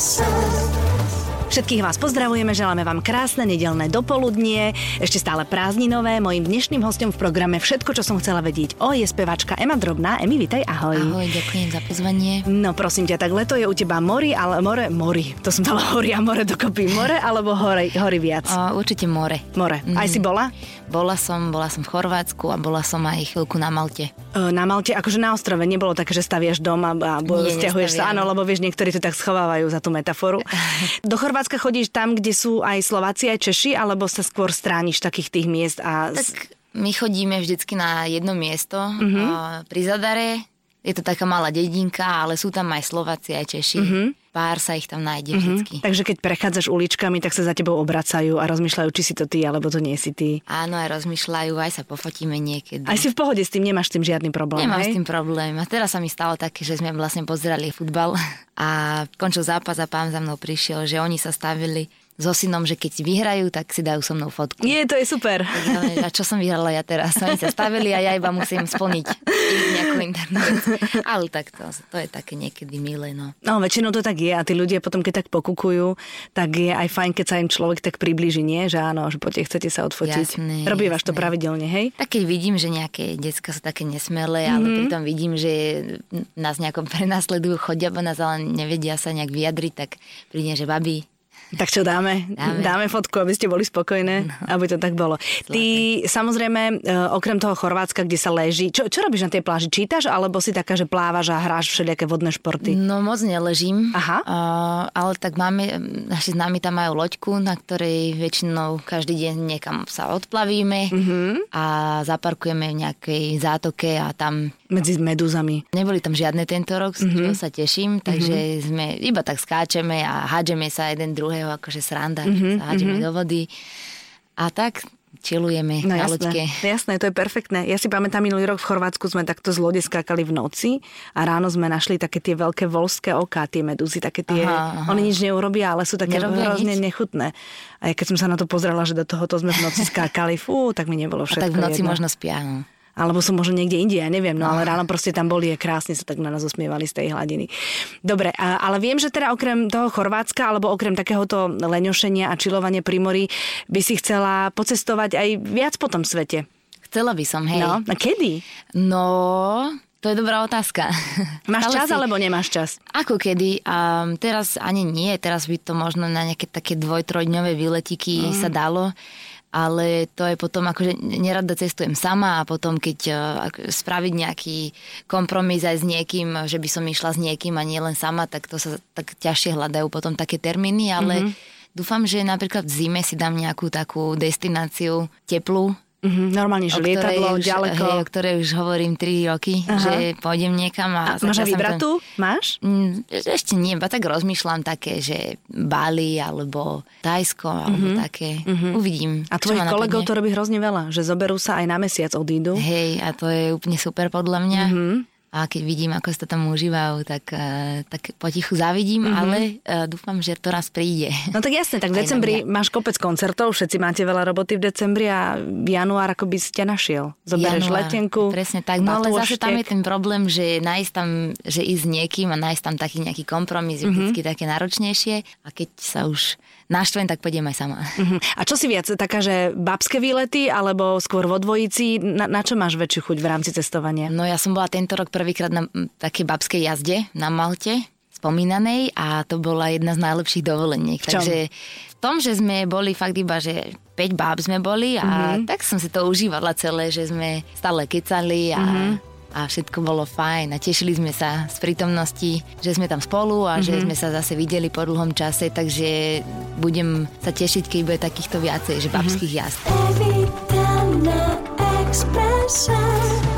Všetkých vás pozdravujeme, želáme vám krásne nedeľné dopoludnie, ešte stále prázdninové. Mojím dnešným hostom v programe Všetko, čo som chcela vedieť o, je spevačka Emma Drobná. Emi, vitaj, ahoj. Ahoj, ďakujem za pozvanie. No prosím ťa, tak leto je u teba more, to som dala hory a more dokopy. More alebo hory viac? Určite more. More. Aj si bola? Bola som v Chorvátsku a bola som aj chvíľku na Malte. Na Malte, akože na ostrove, nebolo také, že staviaš dom a stiahuješ sa, áno, lebo vieš, niektorí to tak schovávajú za tú metaforu. Do Chorvátska chodíš tam, kde sú aj Slováci, aj Češi, alebo sa skôr strániš takých tých miest? Tak my chodíme vždycky na jedno miesto, pri Zadare. Je to taká malá dedinka, ale sú tam aj Slováci, aj Češi. Pár sa ich tam nájde vždycky. Takže keď prechádzaš uličkami, tak sa za tebou obracajú a rozmýšľajú, či si to ty, alebo to nie si ty. Áno, aj rozmýšľajú, aj sa pofotíme niekedy. Aj si v pohode s tým, nemáš s tým žiadny problém, Nemám s tým problém. A teraz sa mi stalo také, že sme vlastne pozerali futbal a končil zápas a pán za mnou prišiel, že oni sa stavili so synom, že keď vyhrajú, tak si dajú so mnou fotku. Nie, to je super. A čo som vyhrala ja teraz? Oni sa stavili a ja iba musím splniť nejakú internú vec. Ale tak to je také niekedy milé, no. No, väčšinou to tak je a tí ľudia potom, keď tak pokukujú, tak je aj fajn, keď sa im človek tak priblíži, nie? Že áno, že poďte, chcete sa odfotiť. Jasné. Robívaš to pravidelne, hej? Tak keď vidím, že nejaké decká sú také nesmelé, ale pritom vidím, že nás nejakom prenasledujú, chodia po nás, ale nevedia sa nejak vyjadriť, tak príde, že babi, tak čo dáme fotku, aby ste boli spokojné, aby to tak bolo. Ty samozrejme, okrem toho Chorvátska, kde sa leží, čo robíš na tej pláži? Čítaš, alebo si taká, že plávaš a hráš všelijaké vodné športy? No moc neležím. Aha. Ale tak máme, naši známi tam majú loďku, na ktorej väčšinou každý deň niekam sa odplavíme a zaparkujeme v nejakej zátoke a tam... Medzi medúzami. Neboli tam žiadne tento rok, čo sa teším, takže sme iba tak skáčeme a hádžeme sa jeden druhý, akože sranda, hádžeme do vody a tak chillujeme na loďke. Jasné, to je perfektné. Ja si pamätám, minulý rok v Chorvátsku sme takto z lode skákali v noci a ráno sme našli také tie veľké voľské oká, tie medúzy, také tie, oni nič neurobia, ale sú také hrozne nechutné. A keď som sa na to pozrela, že do tohoto sme v noci skákali, tak mi nebolo všetko. A tak v noci možno spia. Alebo som možno niekde inde, ja neviem, ale ráno proste tam boli a krásne sa tak na nás usmievali z tej hladiny. Dobre, ale viem, že teda okrem toho Chorvátska, alebo okrem takéhoto leňošenia a čilovania pri mori, by si chcela pocestovať aj viac po tom svete. Chcela by som, hej. No, a kedy? No, to je dobrá otázka. Máš čas alebo nemáš čas? Ako kedy? Teraz ani nie, teraz by to možno na nejaké také 2-3-dňové výletiky sa dalo. Ale to je potom, akože nerada cestujem sama a potom, keď spraviť nejaký kompromis aj s niekým, že by som išla s niekým a nie len sama, tak to sa tak ťažšie hľadajú potom také termíny, ale dúfam, že napríklad v zime si dám nejakú takú destináciu teplú, normálne, že lietadlo ďaleko. O ktorej už hovorím 3 roky, že pôjdem niekam. A máš aj vybratu? Máš? Ešte nie, iba tak rozmýšľam také, že Bali alebo Tajsko, alebo také. Uvidím. A tvojich kolegov to robí hrozne veľa, že zoberú sa aj na mesiac, odídu. Hej, a to je úplne super podľa mňa. A keď vidím, ako sa to tam užívajú, tak potichu závidím, ale dúfam, že to raz príde. No tak jasne, tak v decembri máš kopec koncertov, všetci máte veľa roboty v decembri a január ako by si ťa našiel. Zoberieš letenku. Presne tak, no ale zase tam je ten problém, že nájsť tam, že ísť niekým a nájsť tam taký nejaký kompromis, vždycky také náročnejšie a keď sa už naštven, tak pôjdem aj sama. A čo si viac, taká, že babské výlety alebo skôr vo dvojici, na čo máš väčšiu chuť v rámci cestovania? No ja som bola tento rok prvýkrát na takej babskej jazde na Malte, spomínanej, a to bola jedna z najlepších dovoleniek. Takže v tom, že sme boli fakt iba, že 5 báb sme boli a tak som si to užívala celé, že sme stále kecali a všetko bolo fajn a tešili sme sa z prítomnosti, že sme tam spolu a že sme sa zase videli po dlhom čase, takže budem sa tešiť, keď bude takýchto viacej, že babských jazd. Evita na Exprese.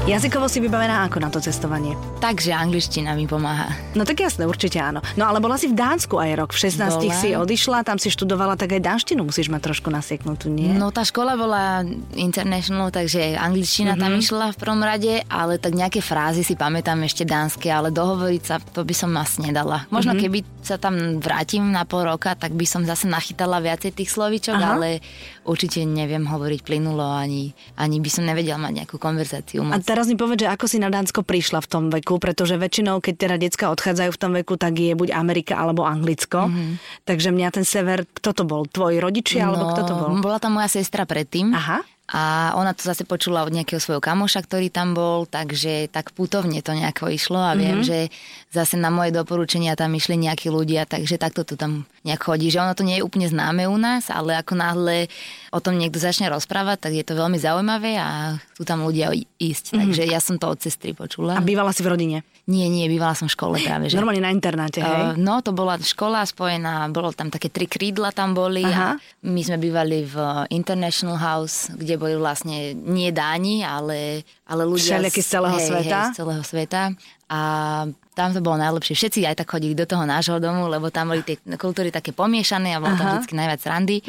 Jazykovo si vybavená ako na to cestovanie? Takže angličtina mi pomáha. No tak jasné, určite áno. No ale bola si v Dánsku aj rok, v 16 si odišla, tam si študovala, tak aj dánštinu musíš mať trošku nasieknutú, nie? No tá škola bola international, takže angličtina tam išla v prvom rade, ale tak nejaké frázy si pamätám ešte dánske, ale dohovoriť sa, to by som asi nedala. Možno keby sa tam vrátim na pol roka, tak by som zase nachytala viacej tých slovíčok, ale určite neviem hovoriť plynulo, ani by som nevedela mať nejakú konverzáciu. Teraz mi povedz, že ako si na Dánsko prišla v tom veku, pretože väčšinou, keď teda decká odchádzajú v tom veku, tak je buď Amerika alebo Anglicko. Mm-hmm. Takže mňa ten sever, kto to bol? Tvoji rodičia alebo kto to bol? Bola tam moja sestra predtým. Aha. A ona to zase počula od nejakého svojho kamoša, ktorý tam bol, takže tak putovne to nejako išlo a viem, že zase na moje doporučenia tam išli nejakí ľudia, takže takto to tam nejak chodí, že ono to nie je úplne známe u nás, ale ako náhle o tom niekto začne rozprávať, tak je to veľmi zaujímavé a sú tam ľudia ísť, takže ja som to od sestry počula. A bývala si v rodine? Nie, bývala som v škole práve. Že... Normálne na internáte, hej? No, to bola škola spojená, bolo tam také 3 krídla tam boli. Aha. A my sme bývali v International House, kde boli vlastne nie Dáni, ale ľudia z celého sveta. A tam to bolo najlepšie. Všetci aj tak chodili do toho nášho domu, lebo tam boli tie kultúry také pomiešané a bolo tam vždycky najviac randy.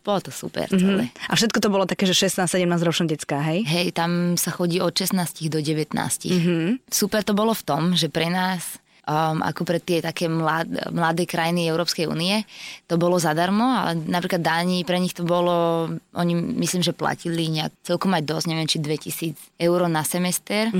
Bolo to super celé. A všetko to bolo také, že 16-17 ročné decká, hej? Hej, tam sa chodí od 16 do 19. Super to bolo v tom, že pre nás... ako pre tie také mladé krajiny Európskej únie. To bolo zadarmo, ale napríklad Dáni, pre nich to bolo, oni myslím, že platili nejak celkom aj dosť, neviem, či 2000 € na semester,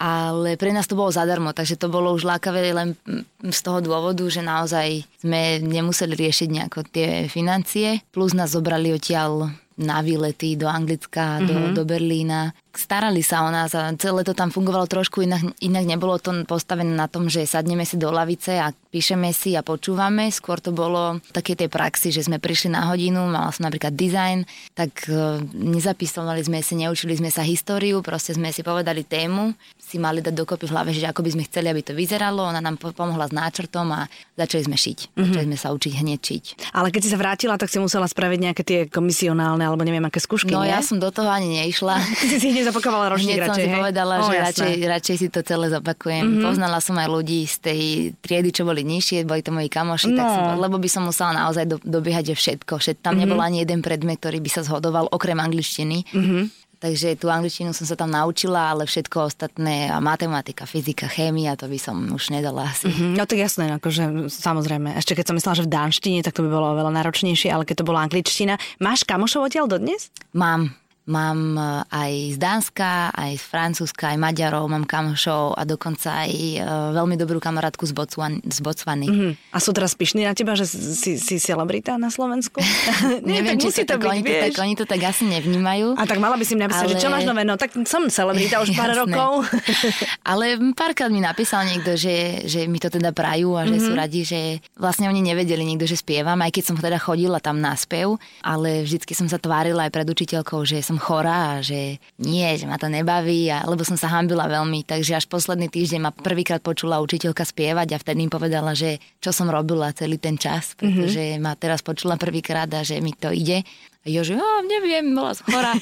ale pre nás to bolo zadarmo, takže to bolo už lákavé len z toho dôvodu, že naozaj sme nemuseli riešiť nejako tie financie, plus nás zobrali odtiaľ na výlety do Anglicka, do Berlína. Starali sa o nás a celé to tam fungovalo trošku inak nebolo to postavené na tom, že sadneme si do lavice a píšeme si a počúvame. Skôr to bolo také tej praxi, že sme prišli na hodinu, mala som napríklad design, tak nezapisovali sme si, neučili sme sa históriu, proste sme si povedali tému, si mali dať dokopy v hlave, že ako by sme chceli, aby to vyzeralo. Ona nám pomohla s náčrtom a začali sme šiť. Začali sme sa učiť hneď šiť. Ale keď si sa vrátila, tak si musela spraviť nejaké tie komisionálne alebo neviem aké skúšky. No nie? Ja som do toho ani neišla. Nezapakovala ročník radšej, hej? Som si povedala, že radšej si to celé zapakujem. Poznala som aj ľudí z tej triedy, čo boli nižšie, boli to moji kamoši, tak som, lebo by som musela naozaj dobiehať všetko. Tam nebol ani jeden predmet, ktorý by sa zhodoval, okrem angličtiny. Takže tú angličtinu som sa tam naučila, ale všetko ostatné, a matematika, fyzika, chémia, to by som už nedala asi. No tak jasné, akože samozrejme. Ešte keď som myslela, že v dánštine, tak to by bolo oveľa náročnejšie, ale keď to bola angličtina. Máš kamošov odtiaľ dodnes? Mám aj z Dánska, aj z Francúzska, aj Maďarov, mám kamošov a dokonca aj veľmi dobrú kamarátku z Botswany. A sú teraz pyšní na teba, že si celebrita na Slovensku? Neviem, či si to byť, vieš. Oni to tak asi nevnímajú. A tak mala by si mi napísať, že čo máš nové? No tak som celebrita už pár rokov. Ale párkrát mi napísal niekto, že mi to teda prajú a že sú radi, že vlastne oni nevedeli nikto, že spievam, aj keď som teda chodila tam na spev, ale vždycky som sa tvárila aj pred učiteľkou, že som chorá a že nie, že ma to nebaví, lebo som sa hanbila veľmi. Takže až posledný týždeň ma prvýkrát počula učiteľka spievať a vtedy im povedala, že čo som robila celý ten čas, pretože ma teraz počula prvýkrát a že mi to ide. A Jožu, neviem, bola som chorá.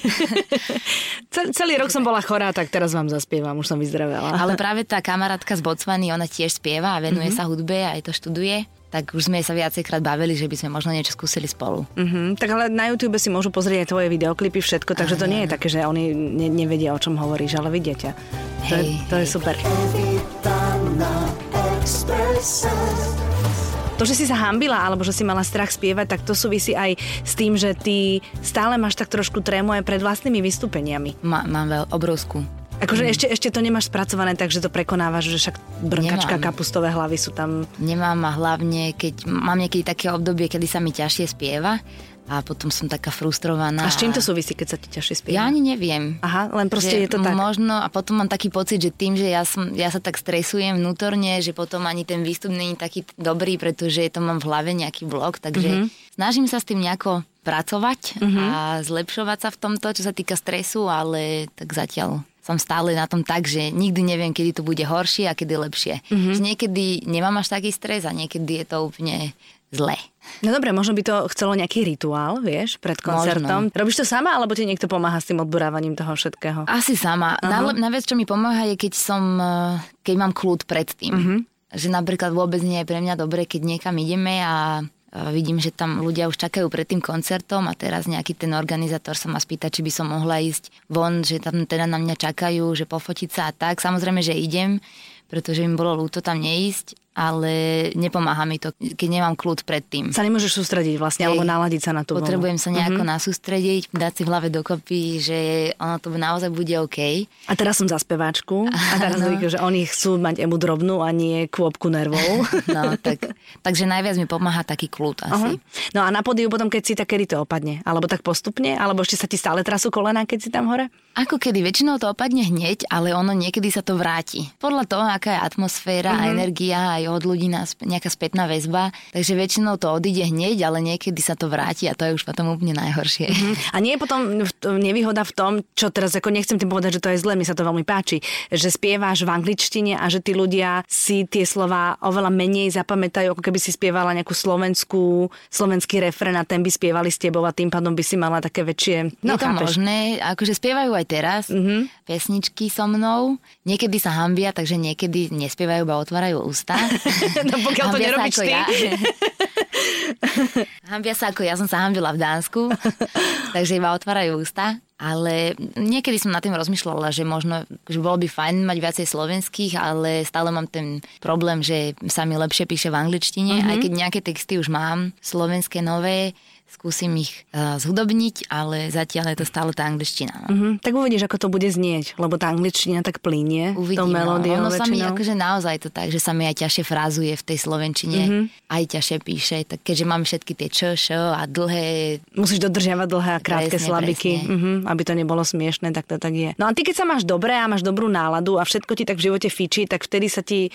Celý rok som bola chorá, tak teraz vám zaspievam, už som vyzdravela. Ale práve tá kamarátka z Botswany, ona tiež spieva a venuje sa hudbe a aj to študuje. Tak už sme sa viacejkrát bavili, že by sme možno niečo skúsili spolu. Tak ale na YouTube si môžu pozrieť aj tvoje videoklipy, všetko, takže to nie je také, že oni nevedia, o čom hovoríš, ale vidia ťa. To je super. Evita na Exprese. To, že si sa hanbila, alebo že si mala strach spievať, tak to súvisí aj s tým, že ty stále máš tak trošku trému aj pred vlastnými vystúpeniami. Mám veľmi obrovskú. Akože ešte to nemáš spracované, takže to prekonávaš, že však brnkačka, kapustové hlavy sú tam. Nemám, a hlavne keď mám niekedy také obdobie, kedy sa mi ťažšie spieva a potom som taká frustrovaná. A s čím to súvisí, keď sa ti ťažšie spieva? Ja ani neviem. Aha, len proste je to tak. Možno, a potom mám taký pocit, že tým, že ja sa tak stresujem vnútorne, že potom ani ten výstup nie je taký dobrý, pretože to mám v hlave nejaký blok, takže snažím sa s tým nejako pracovať a zlepšovať sa v tomto, čo sa týka stresu, ale tak zatiaľ som stále na tom tak, že nikdy neviem, kedy to bude horšie a kedy lepšie. Niekedy nemám až taký stres a niekedy je to úplne zlé. No dobre, možno by to chcelo nejaký rituál, vieš, pred koncertom. Možno. Robíš to sama, alebo ti niekto pomáha s tým odburávaním toho všetkého? Asi sama. Najviac, čo mi pomáha, je keď mám kľud predtým. Že napríklad vôbec nie je pre mňa dobre, keď niekam ideme a vidím, že tam ľudia už čakajú pred tým koncertom a teraz nejaký ten organizátor sa ma spýta, či by som mohla ísť von, že tam teda na mňa čakajú, že pofotiť sa a tak. Samozrejme, že idem, pretože im bolo ľúto tam neísť, ale nepomáha mi to, keď nemám kľud pred tým. Sa nemôžeš sústrediť vlastne, alebo naladiť sa na to. Potrebujem sa nejako nasústrediť, dať si v hlave dokopy, že ono to naozaj bude OK. A teraz som za speváčku a teraz hovorím, že oni chcú mať Emu Drobnú a nie kôpku nervov. No, takže najviac mi pomáha taký kľud asi. Uh-huh. No a na pódiu potom, keď si tak, kedy to opadne? Alebo tak postupne? Alebo ešte sa ti stále trasú kolená, keď si tam hore? Ako kedy, väčšinou to opadne hneď, ale ono niekedy sa to vráti. Podľa toho, aká je atmosféra a energia aj od ľudí nejaká spätná väzba. Takže väčšinou to odíde hneď, ale niekedy sa to vráti a to je už potom úplne najhoršie. Mm-hmm. A nie je potom nevýhoda v tom, čo teraz ako nechcem tým povedať, že to je zle, mi sa to veľmi páči, že spievaš v angličtine a že tí ľudia si tie slová oveľa menej zapamätajú, ako keby si spievala nejakú slovenský refrén a ten by spievali s tebou a tým pádom by si mala také väčšie. No, je to možné, akože spievajú aj teraz pesničky so mnou. Niekedy sa hanbia, takže niekedy nespievajú, iba otvárajú ústa. No pokiaľ to nerobíš ty. Ja. Hanbia sa ako ja, som sa hanbila v Dánsku, takže iba otvárajú ústa. Ale niekedy som nad tým rozmýšľala, že možno, že bolo by fajn mať viacej slovenských, ale stále mám ten problém, že sa mi lepšie píše v angličtine, aj keď nejaké texty už mám, slovenské nové, skúsim ich zhudobniť, ale zatiaľ je to stále tá angličtina. No. Tak uvidíš, ako to bude znieť, lebo tá angličtina tak plynie, tou melódiou. Ono väčšinou. Sa mi akože naozaj to tak, že sa mi aj ťažšie frázuje v tej slovenčine, aj ťažšie píše, tak keďže mám všetky tie čo a dlhé. Musíš dodržiavať dlhé a krátke slabiky. Aby to nebolo smiešné, tak to tak je. No a ty, keď sa máš dobre a máš dobrú náladu a všetko ti tak v živote fičí, tak vtedy sa ti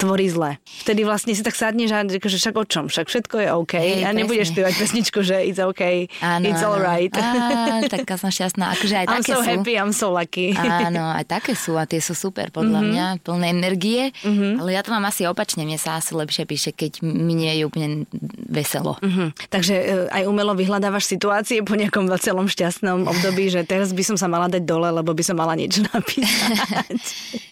tvorí zle. Vtedy vlastne si tak sadneš a že však o čom? Však všetko je OK. Hej, a nebudeš spievať pesničku, že it's OK, áno, it's all right. Á, taká som šťastná. Akože aj I'm také so happy, I'm so lucky. Áno, aj také sú a tie sú super, podľa mňa. Plné energie, ale ja to mám asi opačne. Mne sa asi lepšie píše, keď mi nie je úplne veselo. Takže aj umelo vyhľadávaš situácie po nejakom celom šťastnom období, že teraz by som sa mala dať dole, lebo by som mala niečo napísať.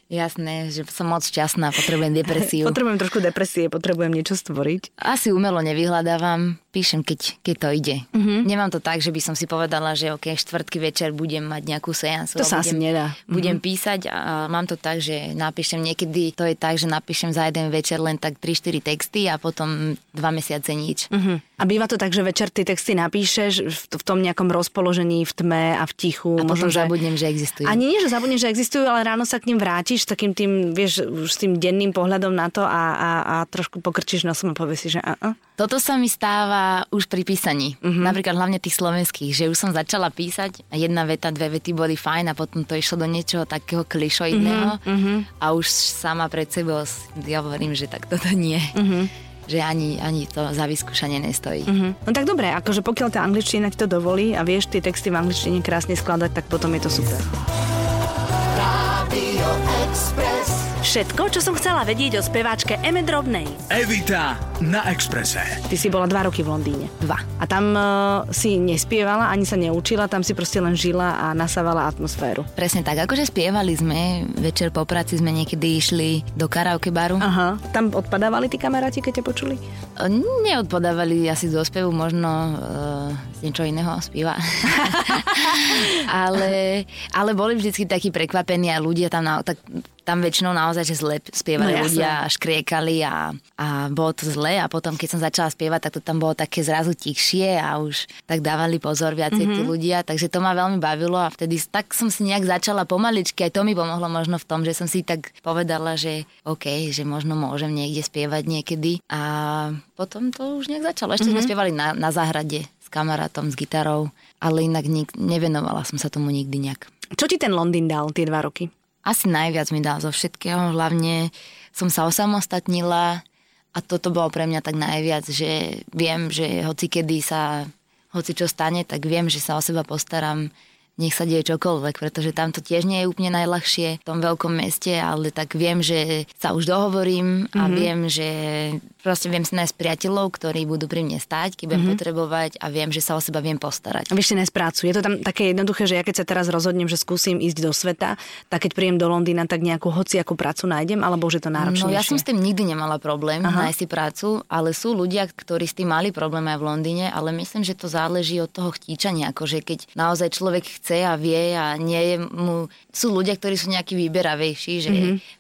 Jasné, že som moc šťastná, potrebujem depresiu. Potrebujem trošku depresie, potrebujem niečo stvoriť. Asi umelo nevyhľadávam, píšem, keď to ide. Nemám to tak, že by som si povedala, že ok, štvrtky večer budem mať nejakú seansu. To sa asi nedá. Budem písať a mám to tak, že napíšem niekedy, to je tak, že napíšem za jeden večer len tak 3-4 texty a potom 2 mesiace nič. A býva to tak, že večer ty texty napíšeš v tom nejakom rozpoložení, v tme a v tichu. A potom zabudnem, že existujú. Ani nie, že zabudnem, že existujú, ale ráno sa k nim vrátiš takým tým, vieš, už s tým denným pohľadom na to a trošku pokrčíš nosom a povieš si, že Toto sa mi stáva už pri písaní. Napríklad hlavne tých slovenských, že už som začala písať a jedna veta, dve vety boli fajn a potom to išlo do niečoho takého klišoidného a už sama pred sebou ja hovorím, že tak toto nie. Že ani to za vyskúšanie nestojí. No tak dobre, akože pokiaľ tá angličtina ti to dovolí a vieš tie texty v angličtine krásne skladať, tak potom je to super. Rádio Express. Všetko, čo som chcela vedieť o speváčke Eme Drobnej. Evita na Exprese. Ty si bola 2 roky v Londýne. 2. A tam si nespievala, ani sa neučila, tam si proste len žila a nasávala atmosféru. Presne tak, akože spievali sme, večer po práci sme niekedy išli do karaoke baru. Aha, tam odpadávali tí kamaráti, keď ťa počuli? Neodpadávali, asi do spevu možno z niečo iného spieva. ale boli vždycky takí prekvapení a ľudia tam tam väčšinou naozaj, že zle spievali ľudia, škriekali a bolo to zle a potom, keď som začala spievať, tak to tam bolo také zrazu tichšie a už tak dávali pozor viacej tí ľudia, takže to ma veľmi bavilo a vtedy tak som si nejak začala pomaličky, aj to mi pomohlo možno v tom, že som si tak povedala, že OK, že možno môžem niekde spievať niekedy a potom to už nejak začalo. Ešte sme spievali na záhrade s kamarátom, s gitarou, ale inak nevenovala som sa tomu nikdy nejak. Čo ti ten Londýn dal tie 2 roky? Asi najviac mi dal zo všetkého, hlavne som sa osamostatnila a toto bolo pre mňa tak najviac, že viem, že hoci čo stane, tak viem, že sa o seba postaram, nech sa deje čokoľvek, pretože tam to tiež nie je úplne najľahšie v tom veľkom meste, ale tak viem, že sa už dohovorím a viem, že proste viem si nájsť priateľov, ktorí budú pri mne stáť, keď budem potrebovať a viem, že sa o seba viem postarať. A vieš si nájsť prácu. Je to tam také jednoduché, že ja keď sa teraz rozhodnem, že skúsim ísť do sveta, tak keď príjem do Londýna, tak nejakú hociakú prácu nájdem, alebo už je to náročnejšie. No ja som s tým nikdy nemala problém nájsť si prácu, ale sú ľudia, ktorí s tým mali problém aj v Londýne, ale myslím, že to záleží od toho chtíčania, akože keď naozaj človek chce a vie a nie je mu... Sú ľudia, ktorí sú nejakí vyberavejší, že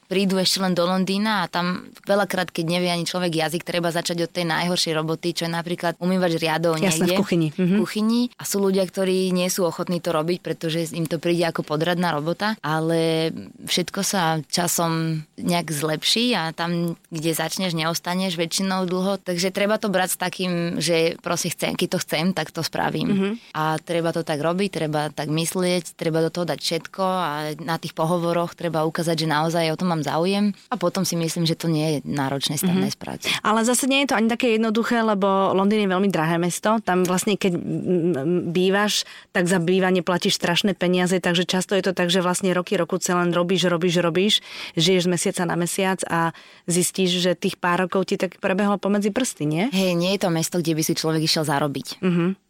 prídu ešte len do Londýna a tam veľakrát, keď nevie ani človek jazyk, treba začať od tej najhoršej roboty, čo je napríklad umývač riadov niekde. Jasné, v kuchyni. Mhm. Kuchyni. A sú ľudia, ktorí nie sú ochotní to robiť, pretože im to príde ako podradná robota, ale všetko sa časom nejak zlepší a tam, kde začneš, neostaneš väčšinou dlho, takže treba to brať s takým, že proste chcem, keď to chcem, tak to spravím. Mhm. A treba to tak robiť, treba tak myslieť, treba do toho dať všetko a na tých pohovoroch treba ukázať, že naozaj o tom mám záujem a potom si myslím, že to nie je náročné stavné správce. Ale zase nie je to ani také jednoduché, lebo Londýn je veľmi drahé mesto. Tam vlastne, keď bývaš, tak za bývanie platíš strašné peniaze, takže často je to tak, že vlastne roky, roku celé robíš, žiješ z mesiaca na mesiac a zistíš, že tých pár rokov ti tak prebehlo pomedzi prsty, nie? Hej, nie je to mesto, kde by si človek išiel zarobiť.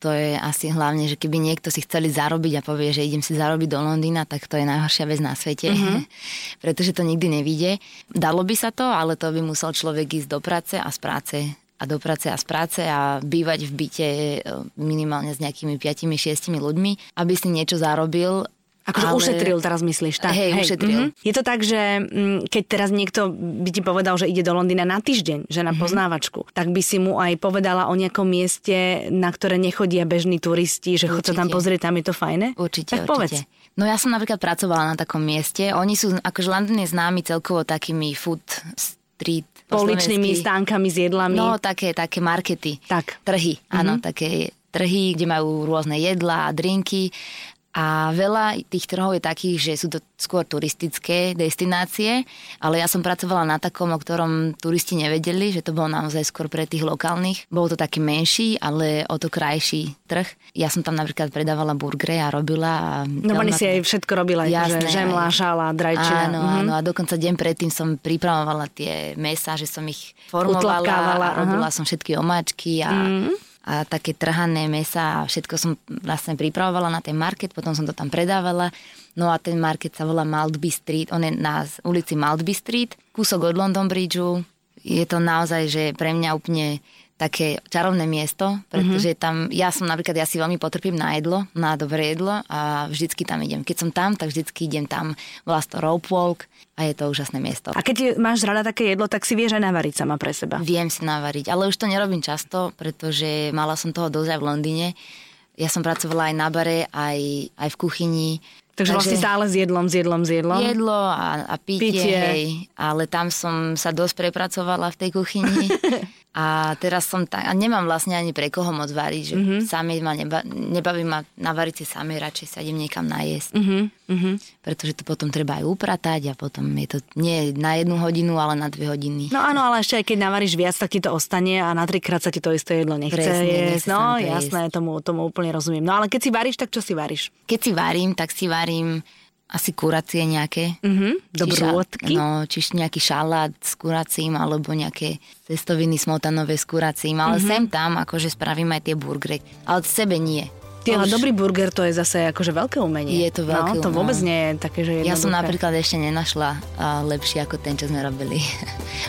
To je asi hlavne, že keby niekto si chceli zarobiť a povie, že idem si zarobiť do Londýna, tak to je najhoršia vec na svete, pretože to nikdy nevíde. Dalo by sa to, ale to by musel človek ísť do práce a z práce a do práce a z práce a bývať v byte minimálne s nejakými 5-6 ľuďmi, aby si niečo zarobil. Akože ušetril, teraz myslíš, tak? Hej, ušetril. Je to tak, že keď teraz niekto by ti povedal, že ide do Londýna na týždeň, že na poznávačku, tak by si mu aj povedala o nejakom mieste, na ktoré nechodia bežní turisti, že chod sa tam pozrieť, tam je to fajné? Určite, tak povedz. No ja som napríklad pracovala na takom mieste. Oni sú, akože Londýn je známy celkovo takými food street, pouličnými stánkami s jedlami. No, také markety. Tak. Trhy, áno, také trhy, kde majú rôzne jedlá a drinky. A veľa tých trhov je takých, že sú to skôr turistické destinácie, ale ja som pracovala na takom, o ktorom turisti nevedeli, že to bolo naozaj skôr pre tých lokálnych. Bol to taký menší, ale o to krajší trh. Ja som tam napríklad predávala burgery a robila. No oni si aj všetko robila, jasné, že žemlášala, drajčina. Áno, áno, a dokonca deň predtým som pripravovala tie mäsa, že som ich formovala a robila som všetky omáčky a... a také trhané mäsa a všetko som vlastne pripravovala na ten market, potom som to tam predávala. No a ten market sa volá Maltby Street, on je na ulici Maltby Street, kúsok od London Bridgeu. Je to naozaj, že pre mňa úplne také čarovné miesto, pretože tam, ja si veľmi potrpím na jedlo, na dobré jedlo a vždycky tam idem. Keď som tam, tak vždycky idem tam. Volá sa to Rope Walk a je to úžasné miesto. A keď máš rada také jedlo, tak si vieš aj navariť sama pre seba. Viem si navariť, ale už to nerobím často, pretože mala som toho dosť aj v Londýne. Ja som pracovala aj na bare, aj v kuchyni. Takže vlastne stále s jedlom. Jedlo a pitie. Hej. Ale tam som sa dosť prepracovala v tej kuchyni. A teraz som tak... A nemám vlastne ani pre koho moc variť, že sami ma nebaví ma navariť si sami, radšej sa idem niekam najesť. Pretože to potom treba aj upratať a potom je to nie na 1 hodinu, ale na 2 hodiny. No áno, ale ešte aj keď navaríš viac, tak ti to ostane a na 3-krát sa ti to isté jedlo nechce jesť. No jasné, tomu úplne rozumiem. No ale keď si varíš, tak čo si varíš? Keď si varím, tak si varím asi kuracie nejaké. Dobrôdky. Čiže nejaký šalát s kuracím, alebo nejaké cestoviny smotanové s kuracím. Ale sem tam akože spravím aj tie burgery. Ale sebe nie. Ale dobrý burger, to je zase akože veľké umenie. Je to veľké umenie. To vôbec nie je také, že jednoduché. Ja som napríklad ešte nenašla lepší ako ten, čo sme robili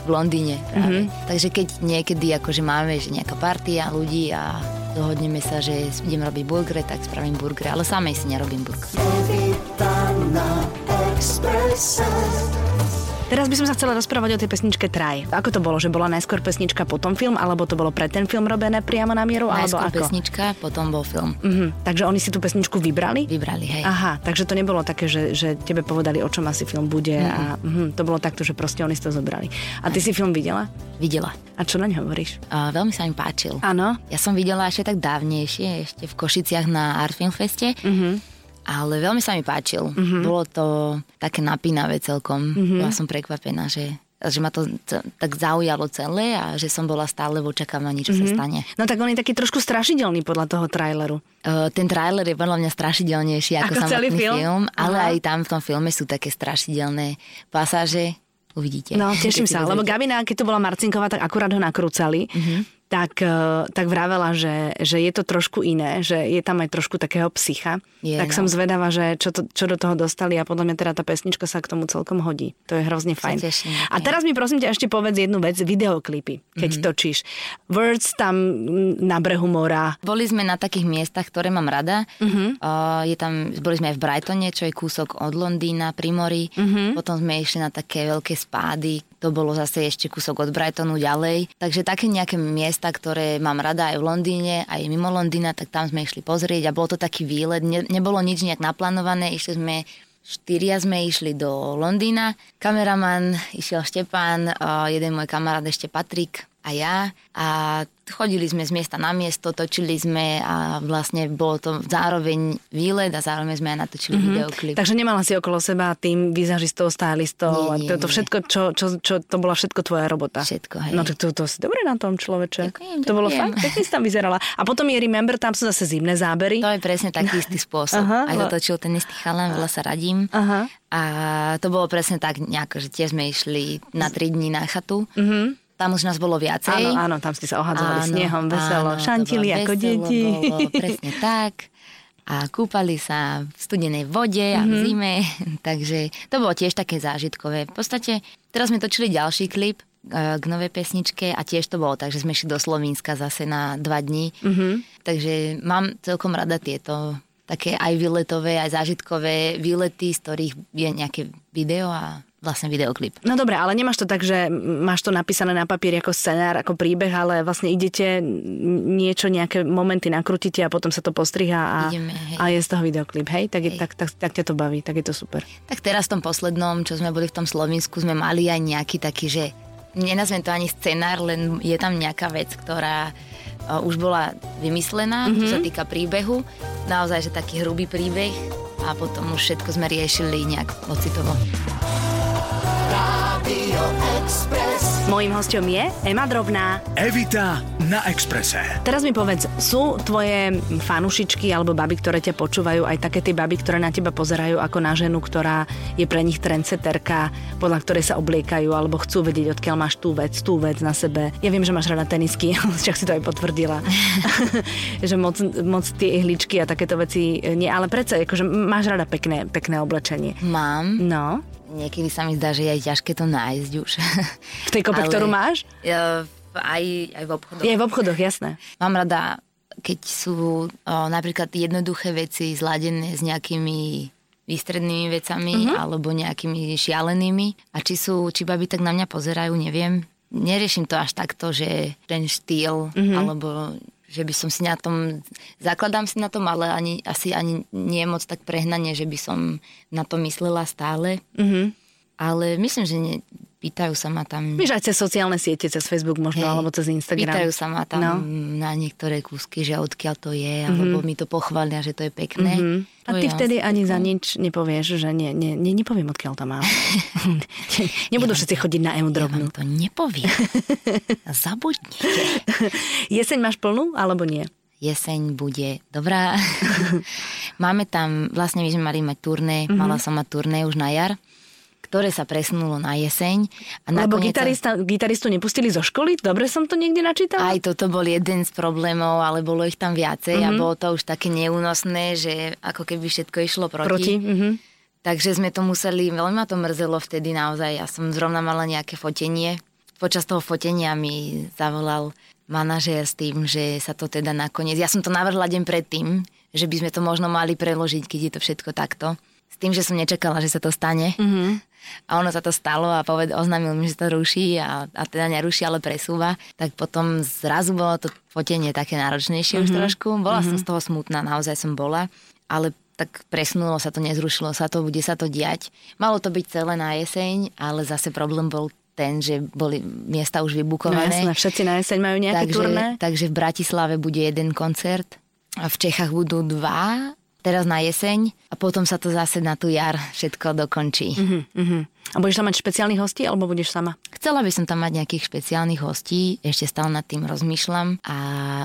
v Londýne práve. Takže keď niekedy akože máme že nejaká partia ľudí a dohodneme sa, že idem robiť burgery, tak spravím burgery, ale samej si nerobím burgery. Teraz by som sa chcela rozprávať o tej pesničke Try. Ako to bolo? Že bola najskôr pesnička, potom film? Alebo to bolo pre ten film robené priamo na mieru? Najskôr alebo ako? Pesnička, potom bol film. Takže oni si tú pesničku vybrali? Vybrali, hej. Aha, takže to nebolo také, že tebe povedali, o čom asi film bude. To bolo takto, že proste oni si to zobrali. A ty si film videla? Videla. A čo naň hovoríš? Veľmi sa mi páčil. Áno? Ja som videla ešte tak dávnejšie, ešte v Košiciach na Arfilm feste. Ale veľmi sa mi páčil. Bolo to také napínavé celkom. Bola som prekvapená, že ma to tak zaujalo celé a že som bola stále v očakávaní, čo sa stane. No tak on je taký trošku strašidelný podľa toho traileru. Ten trailer je podľa mňa strašidelnejší ako samotný film, ale aj tam v tom filme sú také strašidelné pasáže. Uvidíte. No, teším sa, lebo Gabina, keď to bola Marcinková, tak akurát ho nakrúcali. tak vravela, že je to trošku iné, že je tam aj trošku takého psycha. Som zvedavá, že čo do toho dostali a podľa mňa teda tá pesnička sa k tomu celkom hodí. To je hrozne fajn. Teším, a teraz mi prosím ťa ešte povedz jednu vec, videoklipy, keď točíš. Words tam na brehu mora. Boli sme na takých miestach, ktoré mám rada. Boli sme aj v Brightone, čo je kúsok od Londýna, pri mori. Potom sme išli na také veľké spády. To bolo zase ešte kúsok od Brightonu ďalej. Takže také nejaké miesta, ktoré mám rada aj v Londýne, aj mimo Londýna, tak tam sme išli pozrieť a bolo to taký výlet. Nebolo nič nejak naplánované, štyria sme išli do Londýna. Kameraman išiel Štepán, jeden môj kamarát ešte Patrik a ja. A chodili sme z miesta na miesto, točili sme a vlastne bolo to zároveň výlet a zároveň sme aj natočili videoklip. Takže nemala si okolo seba tým výzažistov, stylistov. To všetko, čo to bola všetko tvoja robota. Všetko, hej. No tak to si dobre na tom, človeče. Ďakujem. To bolo fakt, pekne si tam vyzerala. A potom je Remember, tam sú zase zimné zábery. To je presne taký istý spôsob. Aj to točil ten istý chalán, veľa sa radím. A to bolo presne tak nejako, že tiež sme išli na 3 dní na chatu. Tam už nás bolo viacej. Áno, tam ste sa ohadzovali snehom, veselo, šantili ako deti. Bolo presne tak. A kúpali sa v studenej vode a v zime. Takže to bolo tiež také zážitkové. V podstate teraz sme točili ďalší klip k novej pesničke a tiež to bolo tak, že sme šli do Slovinska zase na 2 dní. Takže mám celkom rada tieto také aj výletové, aj zážitkové výlety, z ktorých je nejaké video a vlastne videoklip. No dobre, ale nemáš to tak, že máš to napísané na papier ako scenár, ako príbeh, ale vlastne idete nejaké momenty nakrutíte a potom sa to postriha a je z toho videoklip, hej? Tak ťa to baví, tak je to super. Tak teraz v tom poslednom, čo sme boli v tom Slovinsku, sme mali aj nejaký taký, že nenazvem to ani scenár, len je tam nejaká vec, ktorá už bola vymyslená, čo sa týka príbehu. Naozaj, že taký hrubý príbeh a potom už všetko sme riešili nejak pocitovo. Rádio Express. Mojím hosťom je Emma Drobná. Evita na Exprese. Teraz mi povedz, sú tvoje fanušičky alebo baby, ktoré ťa počúvajú, aj také tie baby, ktoré na teba pozerajú ako na ženu, ktorá je pre nich trendsetterka, podľa ktorej sa obliekajú alebo chcú vedieť, odkiaľ máš tú vec na sebe. Ja viem, že máš rada tenisky, však si to aj potvrdila. Že moc tie ihličky a takéto veci nie, ale predsa akože máš rada pekné oblečenie. Mám. No. Niekedy sa mi zdá, že je ťažké to nájsť už. V tej kope, ktorú máš? Aj v obchodoch. Je v obchodoch, jasné. Mám rada, keď sú napríklad jednoduché veci zladené s nejakými výstrednými vecami alebo nejakými šialenými. A či babi tak na mňa pozerajú, neviem. Neriešim to až takto, že ten štýl alebo že by som si na tom, zakladám si na tom, ale asi nie je moc tak prehnanie, že by som na to myslela stále. Ale myslím, že pýtajú sa ma tam... Víš, aj cez sociálne siete, cez Facebook možno, alebo cez Instagram. Pýtajú sa ma tam na niektoré kúsky, že odkiaľ to je, alebo mi to pochvália, že to je pekné. A ty vtedy ani za nič nepovieš, že nie, nepoviem, odkiaľ to mám. Nebudú všetci chodiť na Emu Drobnú. Ja vám to nepoviem. Zabudnite. Jeseň máš plnú, alebo nie? Jeseň bude dobrá. Máme tam, vlastne my sme mali mať turné, mala som mať turné už na jar, ktoré sa presunulo na jeseň. Lebo gitaristu nepustili zo školy? Dobre som to niekde načítala? Aj toto bol jeden z problémov, ale bolo ich tam viacej a bolo to už také neúnosné, že ako keby všetko išlo proti. Takže sme to museli, veľmi ma to mrzelo vtedy naozaj. Ja som zrovna mala nejaké fotenie. Počas toho fotenia mi zavolal manažér s tým, že sa to teda nakoniec... Ja som to navrhla deň predtým, že by sme to možno mali preložiť, keď je to všetko takto. S tým, že som nečakala, že sa to stane. A ono sa to stalo a oznámil mi, že to ruší a teda neruší, ale presúva. Tak potom zrazu bolo to fotenie také náročnejšie už trošku. Bola som z toho smutná, naozaj som bola. Ale tak presunulo sa to, nezrušilo sa to, bude sa to diať. Malo to byť celé na jeseň, ale zase problém bol ten, že boli miesta už vybukované. No jasné, všetci na jeseň majú nejaké turné. Takže v Bratislave bude jeden koncert a v Čechách budú 2 teraz na jeseň a potom sa to zase na tú jar všetko dokončí. A budeš tam mať špeciálnych hostí, alebo budeš sama? Chcela by som tam mať nejakých špeciálnych hostí, ešte stále nad tým rozmýšľam a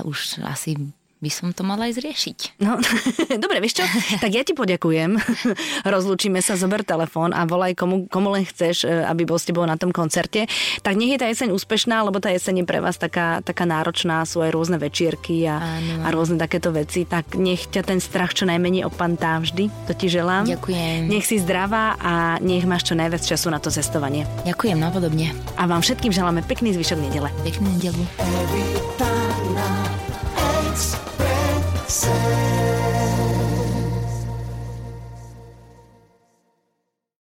už asi by som to mala aj zriešiť. No, dobre, vieš čo? Tak ja ti poďakujem. Rozlúčime sa, zober telefón a volaj komu len chceš, aby bol s tebou na tom koncerte. Tak nech je tá jeseň úspešná, lebo tá jeseň je pre vás taká náročná, sú aj rôzne večierky a rôzne takéto veci. Tak nech ťa ten strach čo najmenej opantá vždy. To ti želám. Ďakujem. Nech si zdravá a nech máš čo najviac času na to cestovanie. Ďakujem, napodobne. A vám všetkým želáme pekný zvyšok nedele. Peknú nedelu.